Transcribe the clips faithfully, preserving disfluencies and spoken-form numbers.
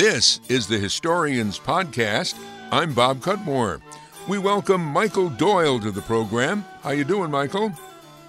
This is the Historians Podcast. I'm Bob Cudmore. We welcome Michael Doyle to the program. How you doing, Michael?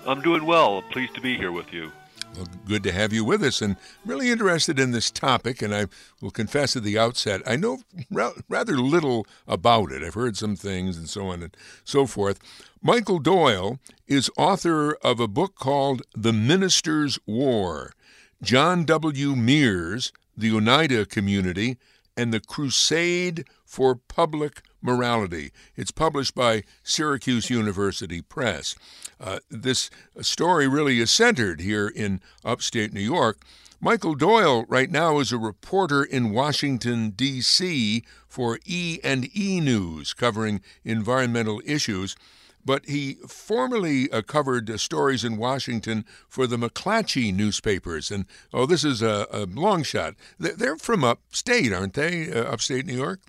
I'm doing well. Pleased to be here with you. Well, good to have you with us, and really interested in this topic, and I will confess at the outset, I know ra- rather little about it. I've heard some things and so on and so forth. Michael Doyle is author of a book called The Minister's War, John W. Mears, The Oneida Community, and the Crusade for Public Morality. It's published by Syracuse University Press. Uh, this story really is centered here in upstate New York. Michael Doyle right now is a reporter in Washington, D C for E and E News, covering environmental issues. But he formerly uh, covered uh, stories in Washington for the McClatchy newspapers. And, oh, this is a, a long shot. They're from upstate, aren't they, uh, upstate New York?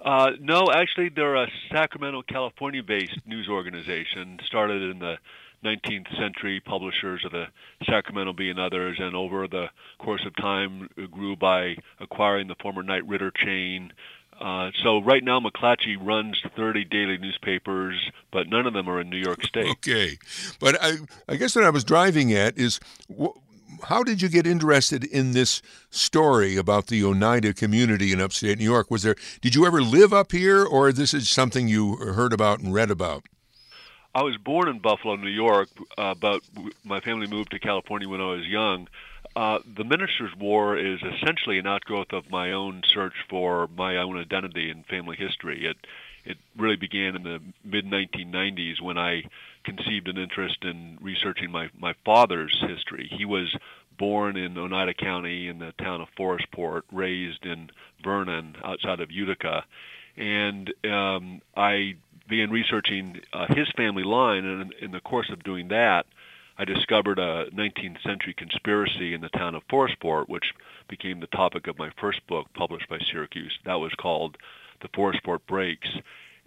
Uh, no, actually, they're a Sacramento, California-based news organization, started in the nineteenth century, publishers of the Sacramento Bee and others, and over the course of time grew by acquiring the former Knight-Ridder chain. Uh, so right now, McClatchy runs thirty daily newspapers, but none of them are in New York State. Okay. But I, I guess what I was driving at is, wh- how did you get interested in this story about the Oneida community in upstate New York? Was there? Did you ever live up here, or this is something you heard about and read about? I was born in Buffalo, New York, uh, but my family moved to California when I was young. Uh, the Minister's War is essentially an outgrowth of my own search for my own identity and family history. It it really began in the mid nineteen nineties when I conceived an interest in researching my, my father's history. He was born in Oneida County in the town of Forestport, raised in Vernon outside of Utica. And um, I began researching uh, his family line, and in, in the course of doing that, I discovered a nineteenth century conspiracy in the town of Forestport, which became the topic of my first book published by Syracuse. That was called The Forestport Breaks.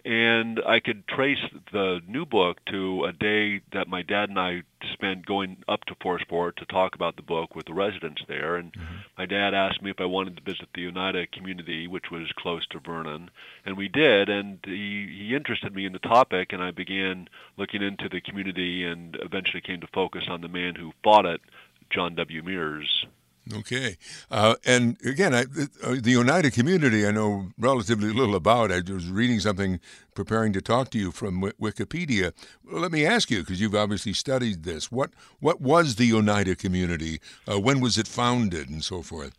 And I could trace the new book to a day that my dad and I spent going up to Forestport to talk about the book with the residents there. And mm-hmm. my dad asked me if I wanted to visit the Oneida community, which was close to Vernon. And we did, and he, he interested me in the topic, and I began looking into the community and eventually came to focus on the man who fought it, John W. Mears. Okay. Uh, and again, I, the Oneida community I know relatively little about. I was reading something preparing to talk to you from w- Wikipedia. Well, let me ask you, because you've obviously studied this, what what was the Oneida community? Uh, when was it founded and so forth?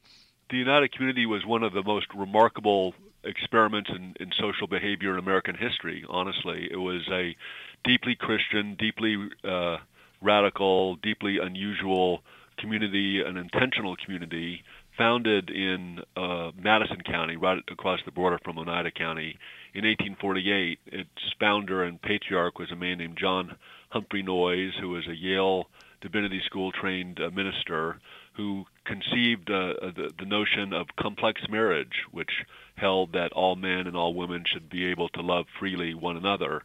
The Oneida community was one of the most remarkable experiments in, in social behavior in American history, honestly. It was a deeply Christian, deeply uh, radical, deeply unusual community, an intentional community, founded in uh, Madison County, right across the border from Oneida County, in eighteen forty-eight. Its founder and patriarch was a man named John Humphrey Noyes, who was a Yale Divinity School trained uh, minister, who conceived uh, the, the notion of complex marriage, which held that all men and all women should be able to love freely one another.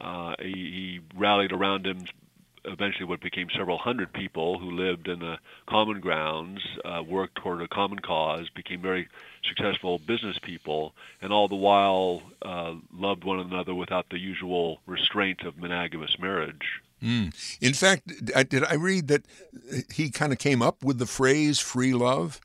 Uh, he, he rallied around him eventually what became several hundred people who lived in the common grounds, uh, worked toward a common cause, became very successful business people, and all the while uh, loved one another without the usual restraint of monogamous marriage. Mm. In fact, I, did I read that he kind of came up with the phrase free love?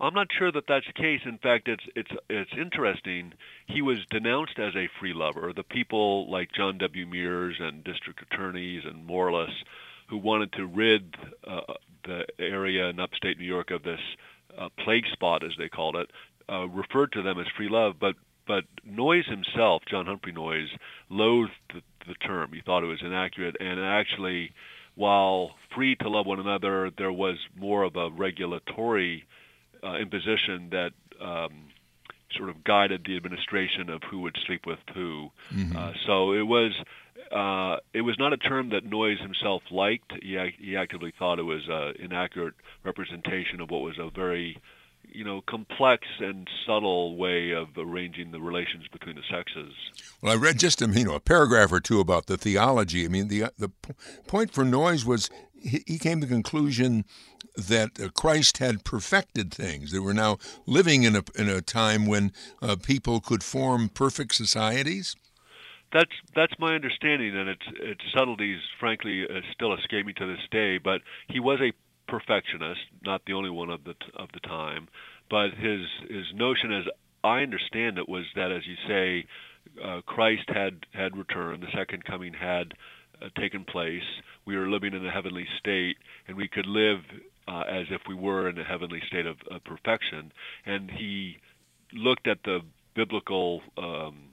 I'm not sure that that's the case. In fact, it's it's it's interesting. He was denounced as a free lover. The people like John W. Mears and district attorneys and moralists who wanted to rid uh, the area in upstate New York of this uh, plague spot, as they called it, uh, referred to them as free love. But but Noyes himself, John Humphrey Noyes, loathed the, the term. He thought it was inaccurate, and actually, while free to love one another, there was more of a regulatory Uh, imposition that um, sort of guided the administration of who would sleep with who. Mm-hmm. Uh, so it was uh, it was not a term that Noyes himself liked. He, he actively thought it was an inaccurate representation of what was a very, you know, complex and subtle way of arranging the relations between the sexes. Well, I read just a, you know, a paragraph or two about the theology. I mean, the the p- point for Noyes was he came to the conclusion that Christ had perfected things. They were now living in a in a time when uh, people could form perfect societies. That's that's my understanding, and its its subtleties, frankly, uh, still escape me to this day. But he was a perfectionist, not the only one of the of the time. But his his notion, as I understand it, was that, as you say, uh, Christ had had returned, the second coming had uh, taken place. We were living in a heavenly state, and we could live uh, as if we were in a heavenly state of, of perfection. And he looked at the biblical Um,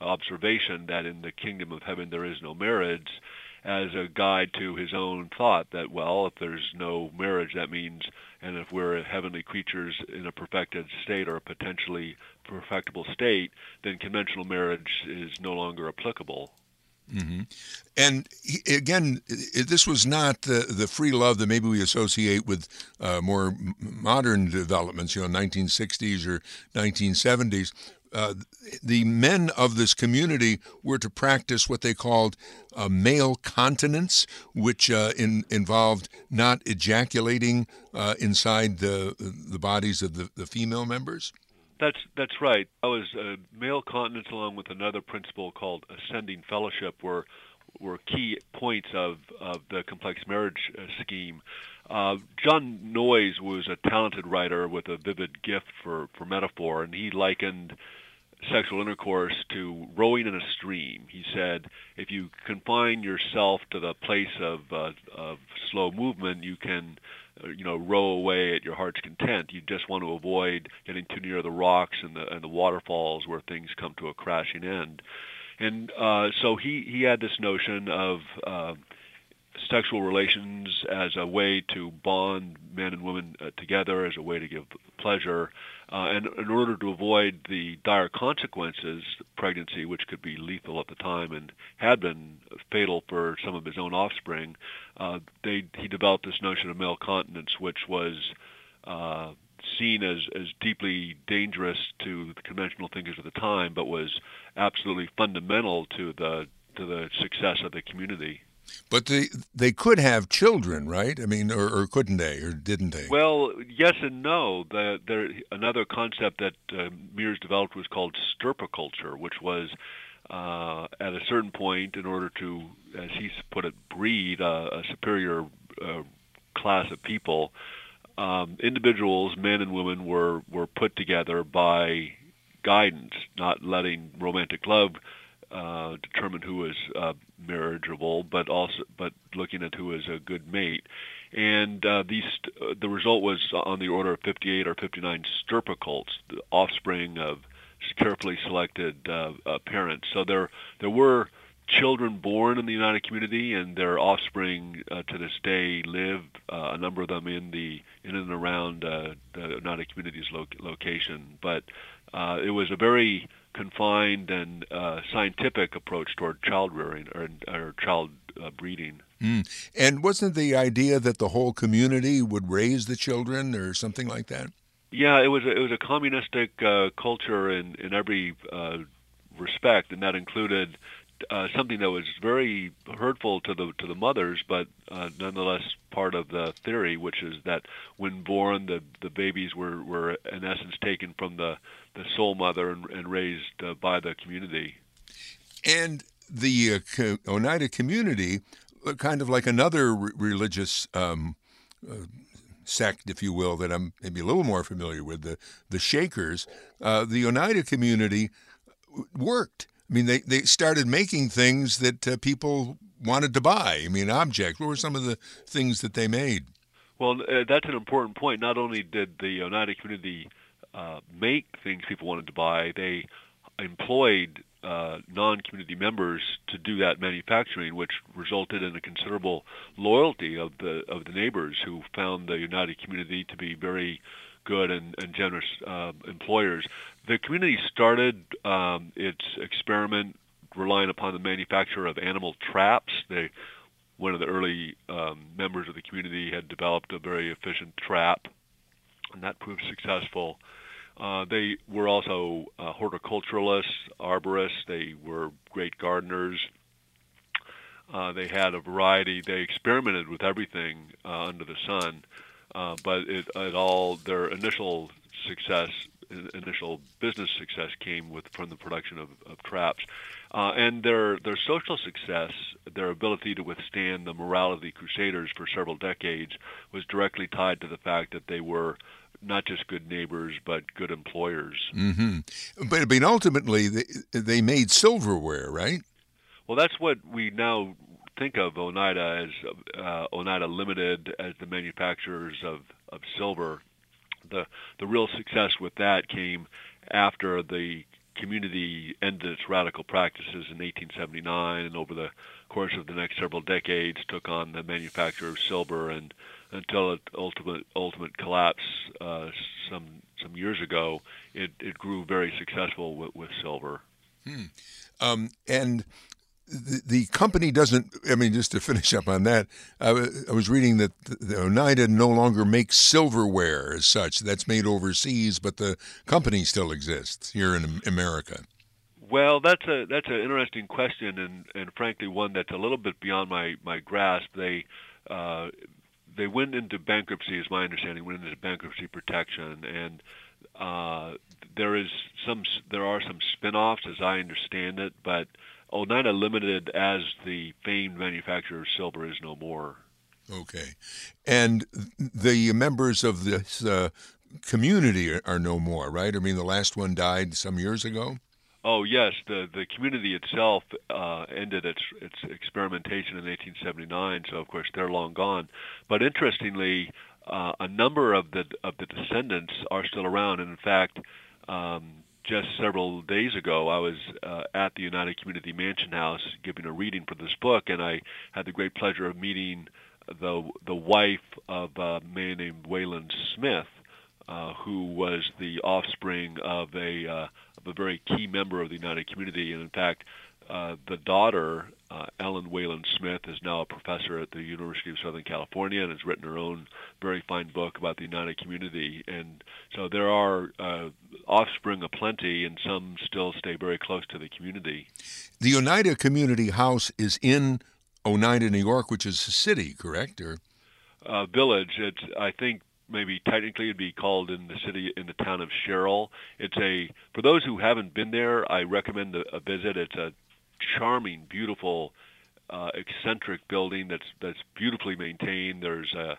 observation that in the kingdom of heaven there is no marriage as a guide to his own thought that, well, if there's no marriage, that means, and if we're heavenly creatures in a perfected state or a potentially perfectible state, then conventional marriage is no longer applicable. Mm-hmm. And he, again, this was not the, the free love that maybe we associate with uh, more modern developments, you know, nineteen sixties or nineteen seventies. Uh, the men of this community were to practice what they called uh, male continence, which uh, in, involved not ejaculating uh, inside the the bodies of the, the female members. That's that's right. That was uh, male continence, along with another principle called ascending fellowship, were were key points of of the complex marriage uh, scheme. Uh, John Noyes was a talented writer with a vivid gift for, for metaphor, and he likened sexual intercourse to rowing in a stream. He said, if you confine yourself to the place of, uh, of slow movement, you can uh, you know, row away at your heart's content. You just want to avoid getting too near the rocks and the, and the waterfalls where things come to a crashing end. And uh, so he, he had this notion of Uh, sexual relations as a way to bond men and women uh, together, as a way to give pleasure, uh, and in order to avoid the dire consequences, pregnancy, which could be lethal at the time and had been fatal for some of his own offspring, uh, they, he developed this notion of male continence, which was uh, seen as, as deeply dangerous to the conventional thinkers of the time, but was absolutely fundamental to the, to the success of the community. But they, they could have children, right? I mean, or, or couldn't they, or didn't they? Well, yes and no. The, there, another concept that uh, Mears developed was called stirpiculture, which was uh, at a certain point, in order to, as he put it, breed a, a superior uh, class of people, um, individuals, men and women, were, were put together by guidance, not letting romantic love Uh, determine who is uh, marriageable, but also but looking at who is a good mate, and uh, these uh, the result was on the order of fifty-eight or fifty-nine stirpicults, the offspring of carefully selected uh, uh, parents. So there there were children born in the Oneida community, and their offspring uh, to this day live, uh, a number of them in the in and around uh, the Oneida community's lo location. But uh, it was a very confined and uh, scientific approach toward child rearing or, or child uh, breeding. Mm. And wasn't the idea that the whole community would raise the children or something like that? Yeah, it was a, it was a communistic uh, culture in in every uh, respect, and that included uh, something that was very hurtful to the to the mothers, but uh, nonetheless part of the theory, which is that when born, the the babies were were in essence taken from the the soul mother and, and raised uh, by the community. And the uh, co Oneida community, uh, kind of like another re religious um, uh, sect, if you will, that I'm maybe a little more familiar with, the, the Shakers, uh, the Oneida community worked. I mean, they, they started making things that uh, people wanted to buy. I mean, objects. What were some of the things that they made? Well, uh, that's an important point. Not only did the Oneida community Uh, make things people wanted to buy, they employed uh, non-community members to do that manufacturing, which resulted in a considerable loyalty of the of the neighbors, who found the Oneida community to be very good and, and generous uh, employers. The community started um, its experiment relying upon the manufacture of animal traps. They, one of the early um, members of the community had developed a very efficient trap, and that proved successful. Uh, they were also uh, horticulturalists, arborists. They were great gardeners. Uh, they had a variety. They experimented with everything uh, under the sun, uh, but it, it all their initial success, initial business success, came with from the production of, of traps, uh, and their their social success, their ability to withstand the morale of the Crusaders for several decades, was directly tied to the fact that they were not just good neighbors, but good employers. Mm-hmm. But I mean, ultimately, they, they made silverware, right? Well, that's what we now think of Oneida as uh, Oneida Limited, as the manufacturers of, of silver. The the real success with that came after the community ended its radical practices in eighteen seventy-nine, and over the course of the next several decades took on the manufacture of silver, and until its ultimate ultimate collapse uh, some some years ago, it, it grew very successful with, with silver. Hmm. Um, and The, the company doesn't, I mean, just to finish up on that, I, w- I was reading that the, the Oneida no longer makes silverware as such. That's made overseas, but the company still exists here in America. Well, that's a that's an interesting question, and, and frankly one that's a little bit beyond my, my grasp. They uh, they went into bankruptcy, is my understanding, went into bankruptcy protection, and uh, there is some there are some spin-offs, as I understand it, but Oneida Limited, as the famed manufacturer of silver, is no more. Okay. And the members of this uh, community are, are no more, right? I mean, the last one died some years ago? Oh, yes. The the community itself uh, ended its, its experimentation in eighteen seventy-nine, so, of course, they're long gone. But interestingly, uh, a number of the, of the descendants are still around, and, in fact, um, just several days ago, I was uh, at the Oneida Community Mansion House giving a reading for this book, and I had the great pleasure of meeting the the wife of a man named Wayland Smith, uh, who was the offspring of a uh, of a very key member of the Oneida community. And in fact, uh, the daughter, uh, Ellen Wayland-Smith, is now a professor at the University of Southern California and has written her own very fine book about the Oneida community. And so there are uh, offspring aplenty, and some still stay very close to the community. The Oneida Community House is in Oneida, New York, which is a city, correct? Or uh, village. It's, I think, maybe technically it'd be called in the city, in the town of Sherrill. It's a, for those who haven't been there, I recommend a, a visit. It's a charming, beautiful, uh, eccentric building that's that's beautifully maintained. There's a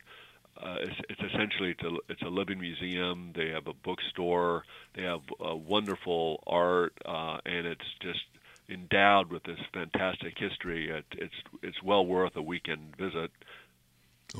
uh, it's, it's essentially it's a, it's a living museum. They have a bookstore. They have uh, wonderful art, uh, and it's just endowed with this fantastic history. It, it's it's well worth a weekend visit.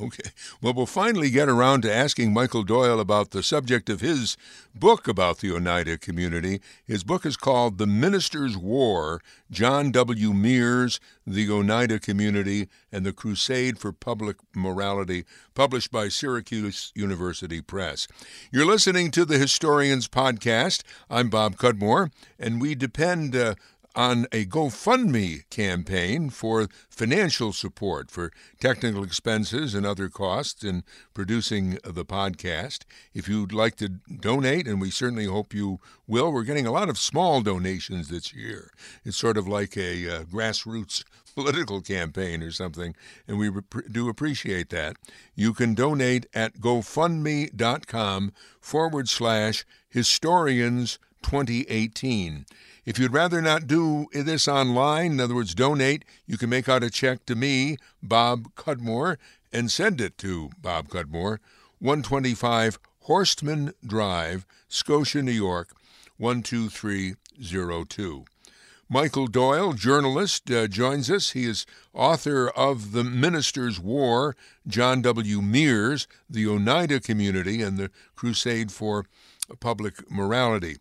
Okay. Well, we'll finally get around to asking Michael Doyle about the subject of his book about the Oneida community. His book is called The Minister's War, John W. Mears, the Oneida Community, and the Crusade for Public Morality, published by Syracuse University Press. You're listening to The Historians Podcast. I'm Bob Cudmore, and we depend uh, on a GoFundMe campaign for financial support for technical expenses and other costs in producing the podcast. If you'd like to donate, and we certainly hope you will, we're getting a lot of small donations this year. It's sort of like a uh, grassroots political campaign or something, and we rep- do appreciate that. You can donate at GoFundMe.com forward slash historians twenty eighteen. If you'd rather not do this online, in other words, donate, you can make out a check to me, Bob Cudmore, and send it to Bob Cudmore, one twenty-five Horstman Drive, Scotia, New York, one two three zero two. Michael Doyle, journalist, uh, joins us. He is author of The Minister's War, John W. Mears, the Oneida Community, and the Crusade for Public Morality.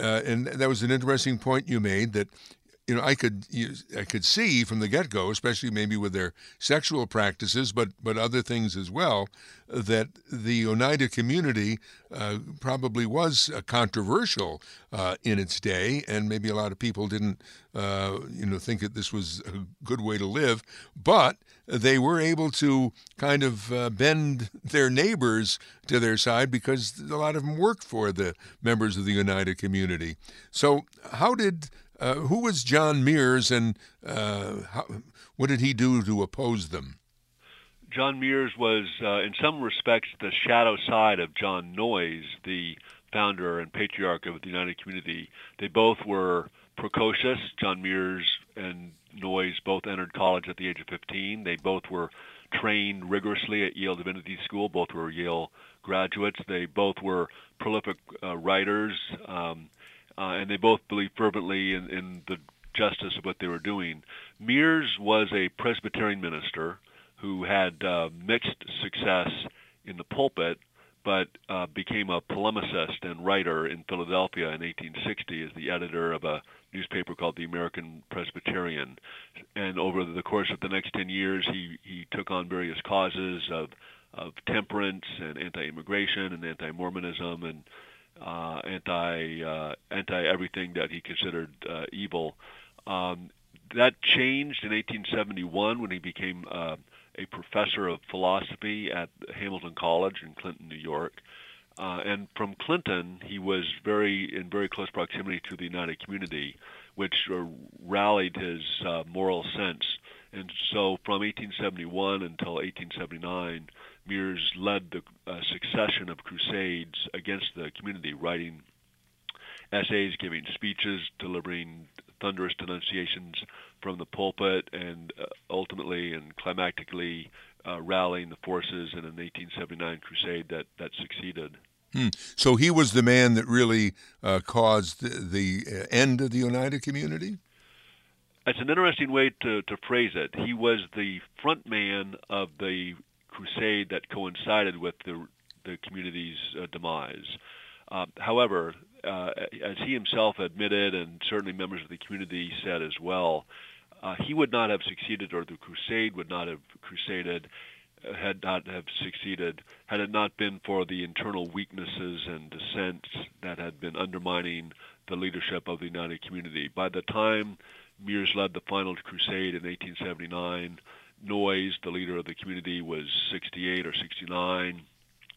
Uh, and that was an interesting point you made, that you know I could use, I could see from the get-go, especially maybe with their sexual practices, but but other things as well, that the Oneida community uh, probably was uh, controversial uh, in its day, and maybe a lot of people didn't uh, you know think that this was a good way to live, but they were able to kind of uh, bend their neighbors to their side because a lot of them worked for the members of the Oneida community. So how did, uh, who was John Mears, and uh, how, What did he do to oppose them? John Mears was, uh, in some respects, the shadow side of John Noyes, the founder and patriarch of the Oneida Community. They both were precocious. John Mears and Noyes both entered college at the age of fifteen. They both were trained rigorously at Yale Divinity School. Both were Yale graduates. They both were prolific uh, writers, um, uh, and they both believed fervently in, in the justice of what they were doing. Mears was a Presbyterian minister who had uh, mixed success in the pulpit, but uh, became a polemicist and writer in Philadelphia in eighteen sixty as the editor of a newspaper called the American Presbyterian. And over the course of the next ten years, he, he took on various causes of, of temperance and anti-immigration and anti-Mormonism and uh, anti, uh, anti-everything that he considered uh, evil. Um, that changed in eighteen seventy-one when he became uh, a professor of philosophy at Hamilton College in Clinton, New York. Uh, and from Clinton, he was very in very close proximity to the Oneida Community, which uh, rallied his uh, moral sense. And so from eighteen seventy-one until eighteen seventy-nine, Mears led the uh, succession of crusades against the community, writing essays, giving speeches, delivering thunderous denunciations from the pulpit, and uh, ultimately and climactically uh, rallying the forces in an eighteen seventy-nine crusade that, that succeeded. Hmm. So he was the man that really uh, caused the, the end of the Oneida Community? That's an interesting way to, to phrase it. He was the front man of the crusade that coincided with the, the community's uh, demise. Uh, however, Uh, as he himself admitted, and certainly members of the community said as well, uh, he would not have succeeded, or the crusade would not have crusaded, uh, had not have succeeded, had it not been for the internal weaknesses and dissents that had been undermining the leadership of the Oneida Community. By the time Mears led the final crusade in eighteen seventy-nine, Noyes, the leader of the community, was sixty-eight or sixty-nine.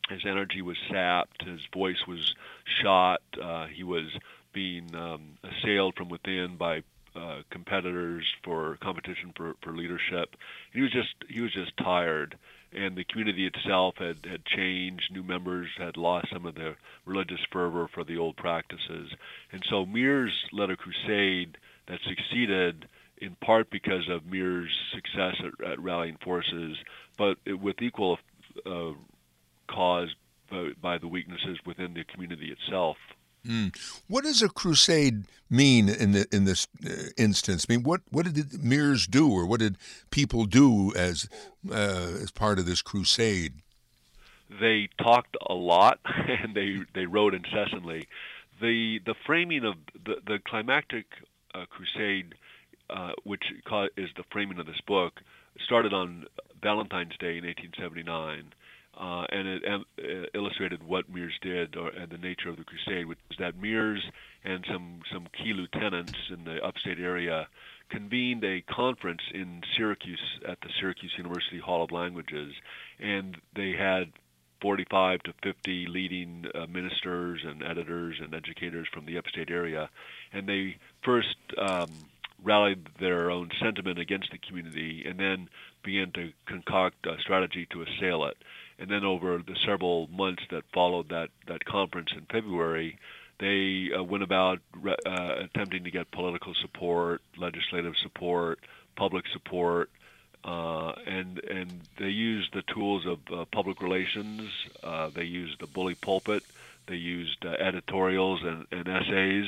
His energy was sapped, his voice was shot, uh, he was being um, assailed from within by uh, competitors for competition for, for leadership. He was just he was just tired, and the community itself had, had changed. New members had lost some of their religious fervor for the old practices. And so Mears led a crusade that succeeded in part because of Mears' success at, at rallying forces, but with equal uh, caused by the weaknesses within the community itself. Mm. What does a crusade mean in the in this uh, instance? I mean, what what did Mears do, or what did people do as uh, as part of this crusade? They talked a lot, and they they wrote incessantly. the The framing of the the climactic uh, crusade, uh, which is the framing of this book, started on Valentine's Day in eighteen seventy-nine. Uh, and it uh, illustrated what Mears did, or, and the nature of the crusade, which is that Mears and some, some key lieutenants in the upstate area convened a conference in Syracuse at the Syracuse University Hall of Languages, and they had forty-five to fifty leading uh, ministers and editors and educators from the upstate area, and they first um, rallied their own sentiment against the community and then began to concoct a strategy to assail it. And then over the several months that followed that, that conference in February, they uh, went about re- uh, attempting to get political support, legislative support, public support, uh, and and they used the tools of uh, public relations. Uh, they used the bully pulpit. They used uh, editorials and, and essays,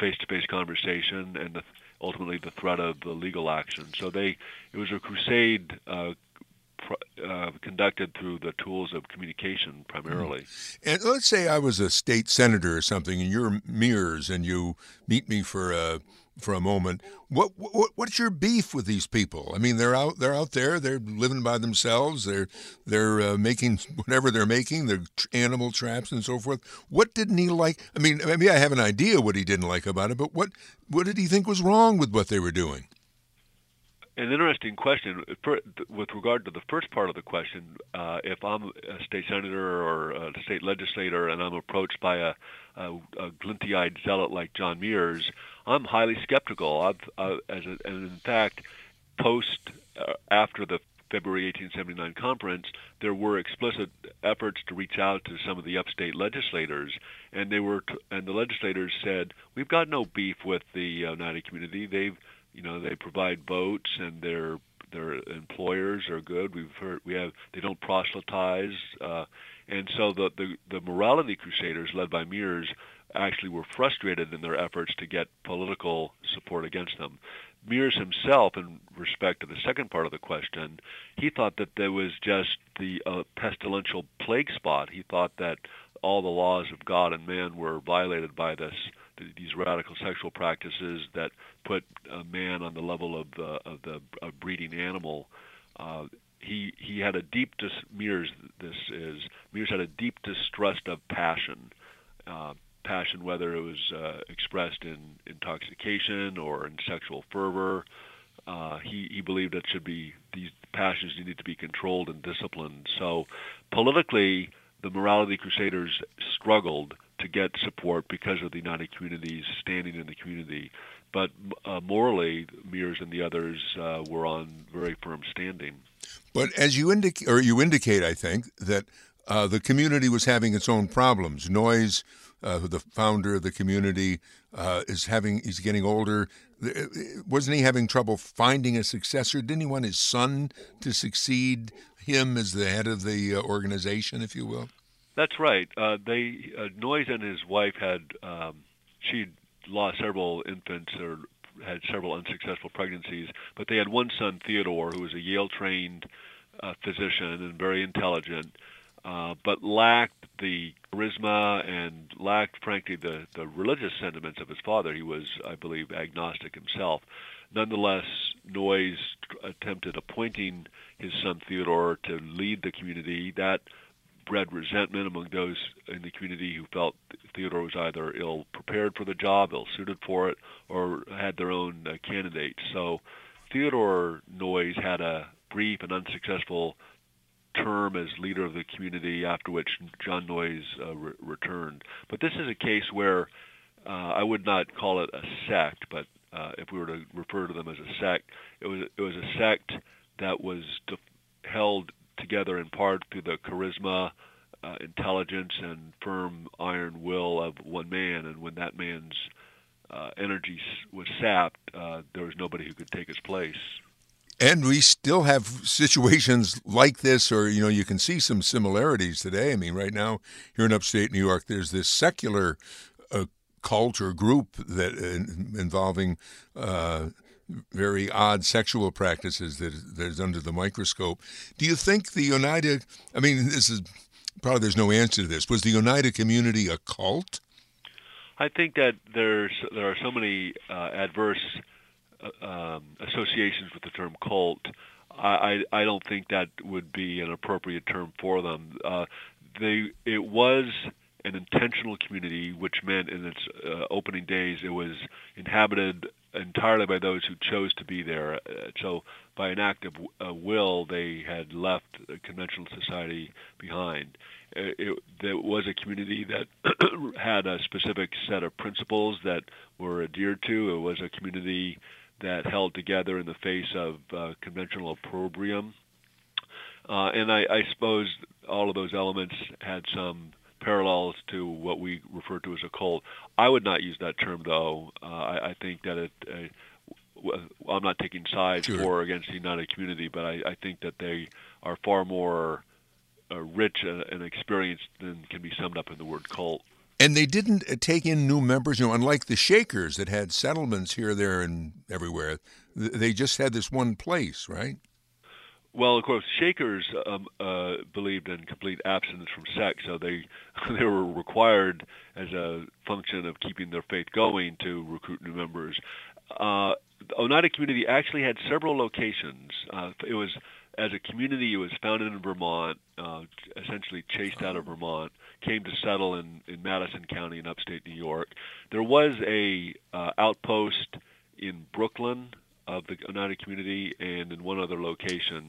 face-to-face conversation, and the, ultimately the threat of the legal action. So they it was a crusade Uh, Uh, conducted through the tools of communication primarily. Mm-hmm. And let's say I was a state senator or something, and you're Mears, and you meet me for a for a moment. What, what what's your beef with these people? I mean, they're out they're out there, they're living by themselves, they're they're uh, making whatever they're making, their animal traps and so forth. What didn't he like? I mean, maybe I have an idea what he didn't like about it, but what what did he think was wrong with what they were doing? An interesting question. For, with regard to the first part of the question, uh, if I'm a state senator or a state legislator and I'm approached by a, a, a glinty-eyed zealot like John Mears, I'm highly skeptical. I've, uh, as a, and in fact, post, uh, after the February eighteen seventy-nine conference, there were explicit efforts to reach out to some of the upstate legislators, and they were, t- and the legislators said, "We've got no beef with the Oneida community. They've, you know, they provide votes, and their their employers are good. We've heard, we have they don't proselytize, uh, and so the, the the morality crusaders led by Mears actually were frustrated in their efforts to get political support against them." Mears himself, in respect to the second part of the question, he thought that there was just the uh, pestilential plague spot. He thought that all the laws of God and man were violated by this, these radical sexual practices that put a man on the level of the of the a breeding animal. Uh, he he had a deep dis- Mears. This is Mears had a deep distrust of passion. Uh, Passion, whether it was uh, expressed in intoxication or in sexual fervor, uh, he, he believed it should be, these passions needed to be controlled and disciplined. So politically, the morality crusaders struggled to get support because of the Oneida community's standing in the community. But uh, morally, Mears and the others uh, were on very firm standing. But as you indicate, or you indicate, I think, that uh, the community was having its own problems. Noyes, Uh, the founder of the community, uh, is having, he's getting older. Wasn't he having trouble finding a successor? Didn't he want his son to succeed him as the head of the uh, organization, if you will? That's right. Uh, they uh, Noyes and his wife had, um, she'd lost several infants or had several unsuccessful pregnancies, but they had one son, Theodore, who was a Yale-trained uh, physician and very intelligent, Uh, but lacked the charisma and lacked, frankly, the, the religious sentiments of his father. He was, I believe, agnostic himself. Nonetheless, Noyes attempted appointing his son Theodore to lead the community. That bred resentment among those in the community who felt Theodore was either ill-prepared for the job, ill-suited for it, or had their own uh, candidates. So Theodore Noyes had a brief and unsuccessful term as leader of the community, after which John Noyes uh, re- returned. But this is a case where uh, I would not call it a sect, but uh, if we were to refer to them as a sect, it was it was a sect that was de- held together in part through the charisma, uh, intelligence, and firm iron will of one man. And when that man's uh, energy was sapped, uh, there was nobody who could take his place. And we still have situations like this, or, you know, you can see some similarities today. I mean, right now here in upstate New York, there's this secular uh, cult or group that uh, involving uh, very odd sexual practices that is under the microscope. Do you think the Oneida, I mean, this is probably, there's no answer to this. Was the Oneida community a cult? I think that there's there are so many uh, adverse Um, associations with the term cult. I, I, I don't think that would be an appropriate term for them. Uh, they it was an intentional community, which meant in its uh, opening days it was inhabited entirely by those who chose to be there. So by an act of uh, will, they had left the conventional society behind. It, it, it was a community that had a specific set of principles that were adhered to. It was a community that held together in the face of uh, conventional opprobrium. Uh, and I, I suppose all of those elements had some parallels to what we refer to as a cult. I would not use that term, though. Uh, I, I think that it, uh, w- I'm not taking sides sure. for or against the United community, but I, I think that they are far more uh, rich uh, and experienced than can be summed up in the word cult. And they didn't take in new members, you know, unlike the Shakers that had settlements here, there, and everywhere. They just had this one place, right? Well, of course, Shakers um, uh, believed in complete abstinence from sex, so they they were required, as a function of keeping their faith going, to recruit new members. Uh, the Oneida community actually had several locations. Uh, it was, as a community, it was founded in Vermont, uh, essentially chased out of Vermont, came to settle in, in Madison County in upstate New York. There was a uh, outpost in Brooklyn of the Oneida community and in one other location.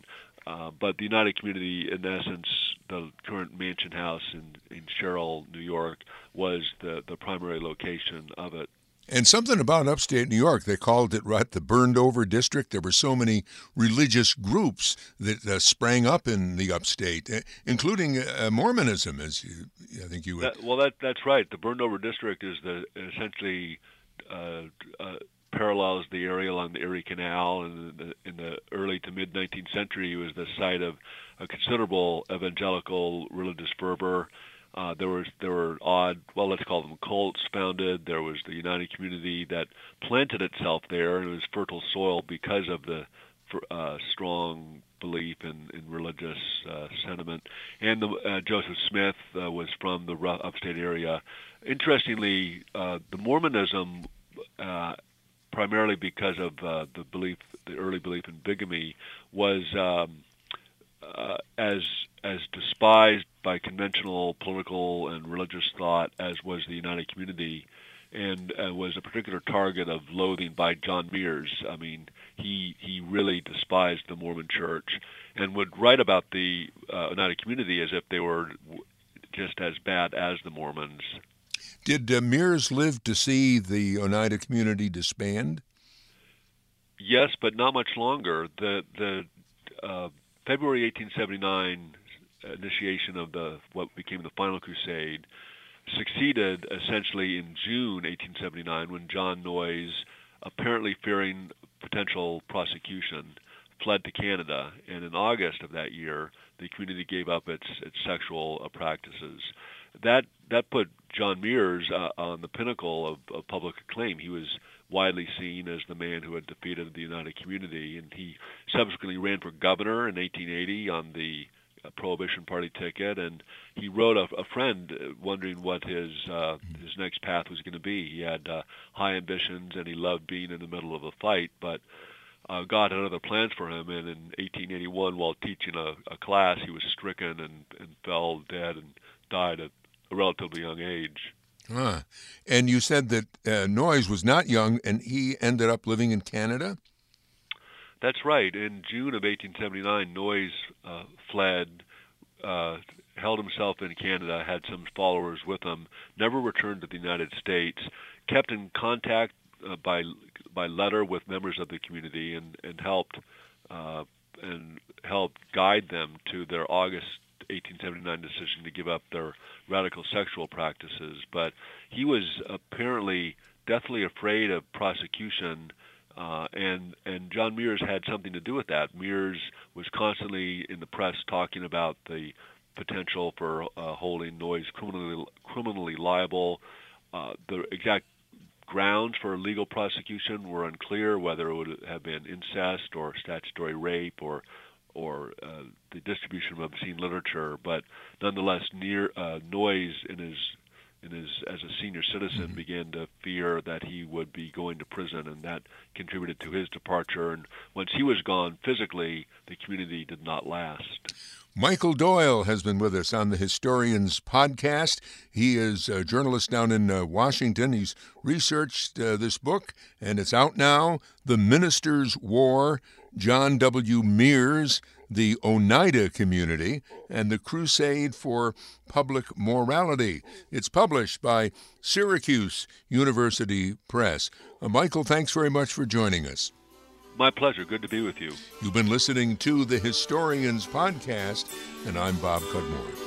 Uh, but the Oneida community, in essence, the current mansion house in, in Sherrill, New York, was the, the primary location of it. And something about upstate New York, they called it right, the burned-over district. There were so many religious groups that uh, sprang up in the upstate, including uh, Mormonism, as you, I think you would. That, well, that, that's right. The burned-over district is the essentially uh, uh, parallels the area along the Erie Canal, and in the, in the early to mid-nineteenth century, it was the site of a considerable evangelical religious fervor. Uh, there was there were odd, well, let's call them cults founded. There was the United Community that planted itself there, and it was fertile soil because of the uh, strong belief in, in religious uh, sentiment. And the, uh, Joseph Smith uh, was from the upstate area. Interestingly, uh, the Mormonism, uh, primarily because of uh, the belief, the early belief in bigamy, was um, uh, as as despised by conventional political and religious thought as was the United Community, and uh, was a particular target of loathing by John Mears. I mean, he he really despised the Mormon Church and would write about the uh, United Community as if they were just as bad as the Mormons. Did uh, Mears live to see the Oneida Community disband? Yes, but not much longer. The the uh, February eighteen seventy-nine initiation of the what became the Final Crusade succeeded essentially in June eighteen seventy-nine, when John Noyes, apparently fearing potential prosecution, fled to Canada, and in August of that year the community gave up its its sexual practices. That that put John Mears uh, on the pinnacle of, of public acclaim. He was widely seen as the man who had defeated the United Community, and he subsequently ran for governor in eighteen eighty on the Prohibition Party ticket, and he wrote a, a friend wondering what his uh, his next path was going to be. He had uh, high ambitions, and he loved being in the middle of a fight, but uh, God had other plans for him, and in eighteen eighty-one, while teaching a, a class, he was stricken and, and fell dead and died at a relatively young age. Huh. And you said that uh, Noyes was not young, and he ended up living in Canada? That's right. In June of eighteen seventy-nine, Noyes uh, fled, uh, held himself in Canada, had some followers with him, never returned to the United States, kept in contact uh, by by letter with members of the community, and and helped uh, and helped guide them to their August eighteen seventy-nine decision to give up their radical sexual practices. But he was apparently deathly afraid of prosecution. Uh, and and John Mears had something to do with that. Mears was constantly in the press talking about the potential for uh, holding Noyes criminally criminally liable. Uh, the exact grounds for legal prosecution were unclear, whether it would have been incest or statutory rape or or uh, the distribution of obscene literature. But nonetheless, near uh, Noyes in his and as, as a senior citizen, began to fear that he would be going to prison, and that contributed to his departure. And once he was gone physically, the community did not last. Michael Doyle has been with us on the Historians podcast. He is a journalist down in uh, Washington. He's researched uh, this book, and it's out now, The Minister's War, John W. Mears, the Oneida Community, and the Crusade for Public Morality. It's published by Syracuse University Press. Uh, Michael, thanks very much for joining us. My pleasure. Good to be with you. You've been listening to the Historians Podcast, and I'm Bob Cudmore.